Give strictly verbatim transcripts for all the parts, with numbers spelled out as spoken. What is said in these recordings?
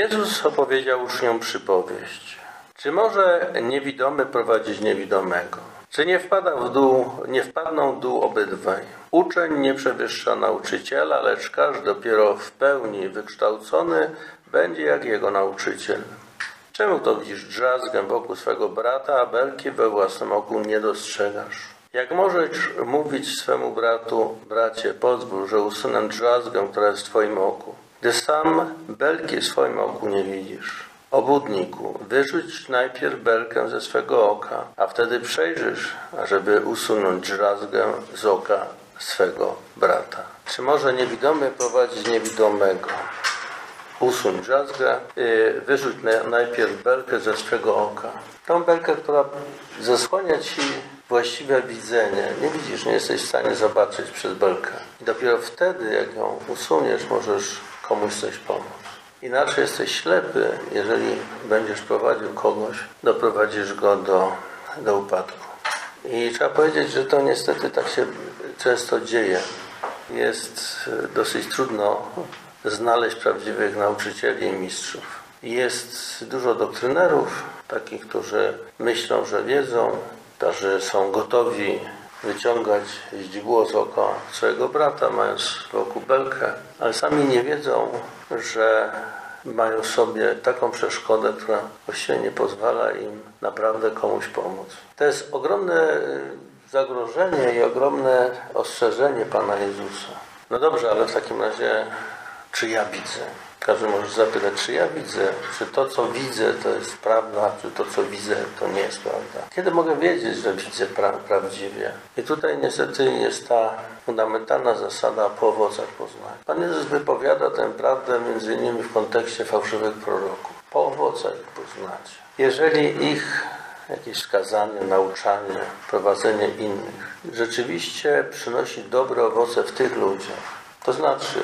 Jezus opowiedział uczniom przypowieść. Czy może niewidomy prowadzić niewidomego? Czy nie, wpada w dół, nie wpadną w dół obydwaj? Uczeń nie przewyższa nauczyciela, lecz każdy dopiero w pełni wykształcony będzie jak jego nauczyciel. Czemu to widzisz drzazgę wokół swego brata, a belki we własnym oku nie dostrzegasz? Jak możesz mówić swemu bratu, bracie, pozwól, że usunę drzazgę, która jest w twoim oku, gdy sam belki w swoim oku nie widzisz? Obłudniku, wyrzuć najpierw belkę ze swego oka, a wtedy przejrzysz, ażeby usunąć drzazgę z oka swego brata. Czy może niewidomy prowadzić niewidomego? Usuń drzazgę, wyrzuć najpierw belkę ze swego oka. Tą belkę, która zasłania ci właściwe widzenie. Nie widzisz, nie jesteś w stanie zobaczyć przez belkę. I dopiero wtedy, jak ją usuniesz, możesz komuś coś pomóc. Inaczej jesteś ślepy, jeżeli będziesz prowadził kogoś, doprowadzisz go do, do upadku. I trzeba powiedzieć, że to niestety tak się często dzieje. Jest dosyć trudno znaleźć prawdziwych nauczycieli i mistrzów. Jest dużo doktrynerów, takich, którzy myślą, że wiedzą, którzy są gotowi wyciągać źdźbło z oka swojego brata, mając wokół belkę, ale sami nie wiedzą, że mają w sobie taką przeszkodę, która właściwie nie pozwala im naprawdę komuś pomóc. To jest ogromne zagrożenie i ogromne ostrzeżenie Pana Jezusa. No dobrze, ale w takim razie czy ja widzę? Każdy może zapytać, czy ja widzę, czy to, co widzę, to jest prawda, czy to, co widzę, to nie jest prawda. Kiedy mogę wiedzieć, że widzę pra- prawdziwie? I tutaj niestety jest ta fundamentalna zasada po owocach poznania. Pan Jezus wypowiada tę prawdę między innymi w kontekście fałszywych proroków. Po owocach ich poznacie. Jeżeli ich jakieś skazanie, nauczanie, prowadzenie innych rzeczywiście przynosi dobre owoce w tych ludziach, to znaczy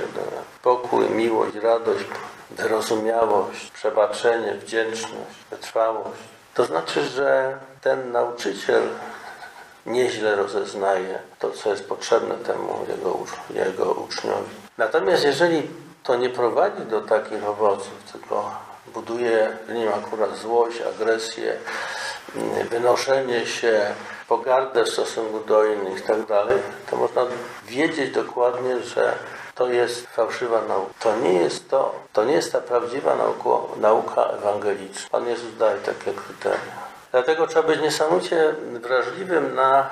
pokój, miłość, radość, wyrozumiałość, przebaczenie, wdzięczność, wytrwałość. To znaczy, że ten nauczyciel nieźle rozeznaje to, co jest potrzebne temu jego, ucz- jego uczniowi. Natomiast jeżeli to nie prowadzi do takich owoców, tylko buduje w nim akurat złość, agresję, wynoszenie się, pogardę w stosunku do innych i tak dalej, to można wiedzieć dokładnie, że to jest fałszywa nauka. To nie jest to, to nie jest ta prawdziwa nauko, nauka ewangeliczna. Pan Jezus daje takie kryteria. Dlatego trzeba być niesamowicie wrażliwym na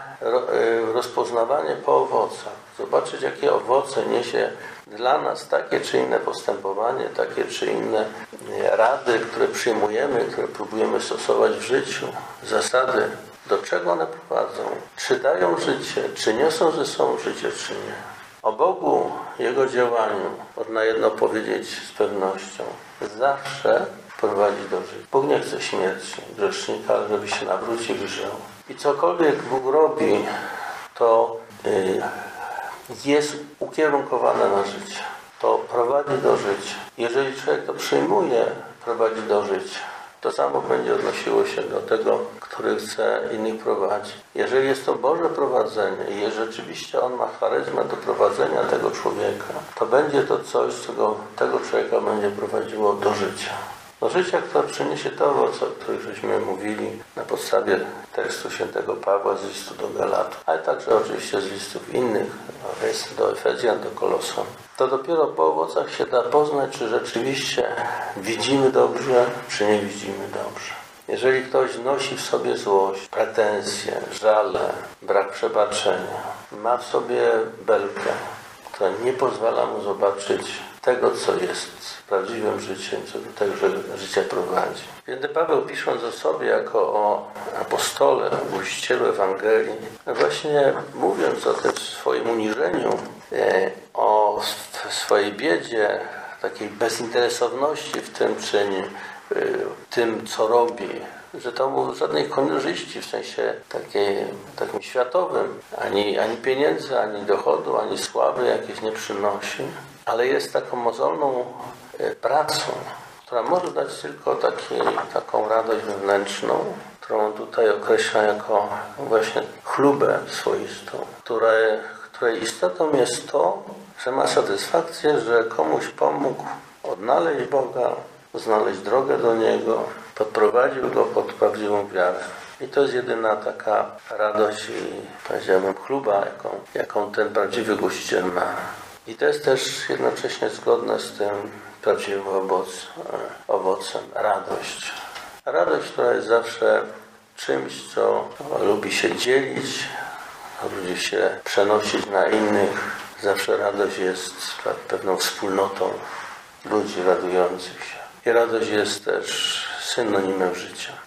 rozpoznawanie po owocach. Zobaczyć, jakie owoce niesie dla nas takie czy inne postępowanie, takie czy inne rady, które przyjmujemy, które próbujemy stosować w życiu, zasady. Do czego one prowadzą? Czy dają życie? Czy niosą ze sobą życie, czy nie? O Bogu, Jego działaniu można jedno powiedzieć z pewnością. Zawsze prowadzi do życia. Bóg nie chce śmierci grzesznika, żeby się nawrócił i żył. I cokolwiek Bóg robi, to yy, jest ukierunkowane na życie. To prowadzi do życia. Jeżeli człowiek to przyjmuje, prowadzi do życia. To samo będzie odnosiło się do tego, który chce innych prowadzić. Jeżeli jest to Boże prowadzenie i rzeczywiście On ma charyzmę do prowadzenia tego człowieka, to będzie to coś, co go, tego człowieka będzie prowadziło do życia. Do życia, które przyniesie to owoce, o których żeśmy mówili na podstawie tekstu świętego Pawła z listu do Galatów, ale także oczywiście z listów innych, do Efezjan, do Kolosan. To dopiero po owocach się da poznać, czy rzeczywiście widzimy dobrze, czy nie widzimy dobrze. Jeżeli ktoś nosi w sobie złość, pretensje, żale, brak przebaczenia, ma w sobie belkę, która nie pozwala mu zobaczyć tego, co jest prawdziwym życiem, co do tego życia prowadzi. Święty Paweł, pisząc o sobie jako o apostole, głosicielu Ewangelii, właśnie mówiąc o tym swoim uniżeniu, o swojej biedzie, takiej bezinteresowności w tym czyni, tym, co robi, że to mu żadnej korzyści w sensie takiej, takim światowym, ani, ani pieniędzy, ani dochodu, ani sławy jakiejś nie przynosi, ale jest taką mozolną pracą, która może dać tylko taki, taką radość wewnętrzną, którą tutaj określa jako właśnie chlubę swoistą, której, której istotą jest to, że ma satysfakcję, że komuś pomógł odnaleźć Boga, znaleźć drogę do Niego, podprowadził go pod prawdziwą wiarę. I to jest jedyna taka radość i, powiedziałbym, chluba, jaką, jaką ten prawdziwy gościciel ma. I to jest też jednocześnie zgodne z tym prawdziwym owoc, owocem, radość. Radość, która jest zawsze czymś, co lubi się dzielić, lubi się przenosić na innych. Zawsze radość jest pewną wspólnotą ludzi radujących się. I radość jest też synonimem życia.